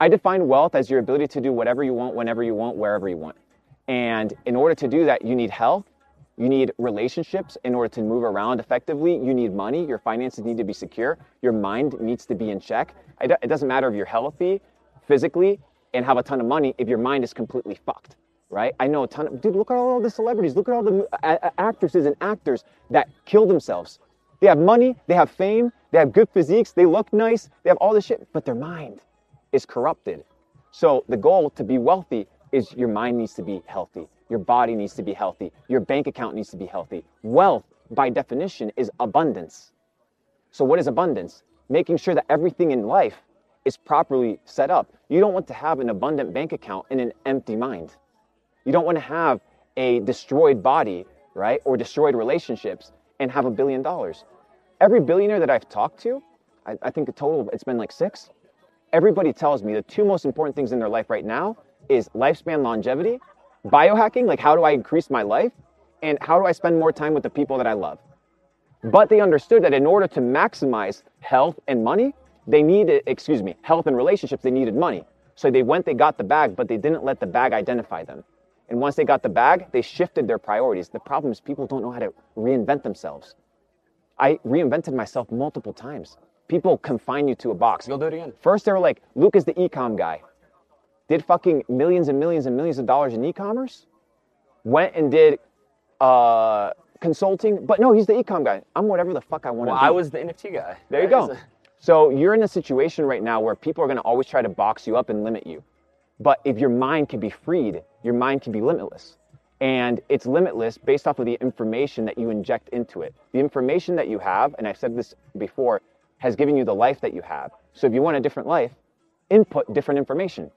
I define wealth as your ability to do whatever you want, whenever you want, wherever you want. And in order to do that, you need health, you need relationships in order to move around effectively, you need money, your finances need to be secure, your mind needs to be in check. It doesn't matter if you're healthy physically and have a ton of money if your mind is completely fucked, right? I know a ton of, dude, look at all the celebrities, look at all the actresses and actors that kill themselves. They have money, they have fame, they have good physiques, they look nice, they have all this shit, but their mind is corrupted. So the goal to be wealthy is your mind needs to be healthy. Your body needs to be healthy. Your bank account needs to be healthy. Wealth, by definition, is abundance. So what is abundance? Making sure that everything in life is properly set up. You don't want to have an abundant bank account and an empty mind. You don't want to have a destroyed body, right? Or destroyed relationships and have $1 billion. Every billionaire that I've talked to, I think a total, it's been like 6, everybody tells me the 2 most important things in their life right now is lifespan longevity, biohacking, like how do I increase my life, and how do I spend more time with the people that I love. But they understood that in order to maximize health and money, they needed, health and relationships, they needed money. So they went, they got the bag, but they didn't let the bag identify them. And once they got the bag, they shifted their priorities. The problem is people don't know how to reinvent themselves. I reinvented myself multiple times. People confine you to a box. You'll do it again. First, they were like, Luke is the e-com guy. Did fucking millions and millions and millions of dollars in e-commerce. Went and did consulting. But no, he's the e-com guy. I'm whatever the fuck I want to be. Well, I was the NFT guy. There you go. So you're in a situation right now where people are going to always try to box you up and limit you. But if your mind can be freed, your mind can be limitless. And it's limitless based off of the information that you inject into it. The information that you have, and I've said this before, has given you the life that you have. So if you want a different life, input different information.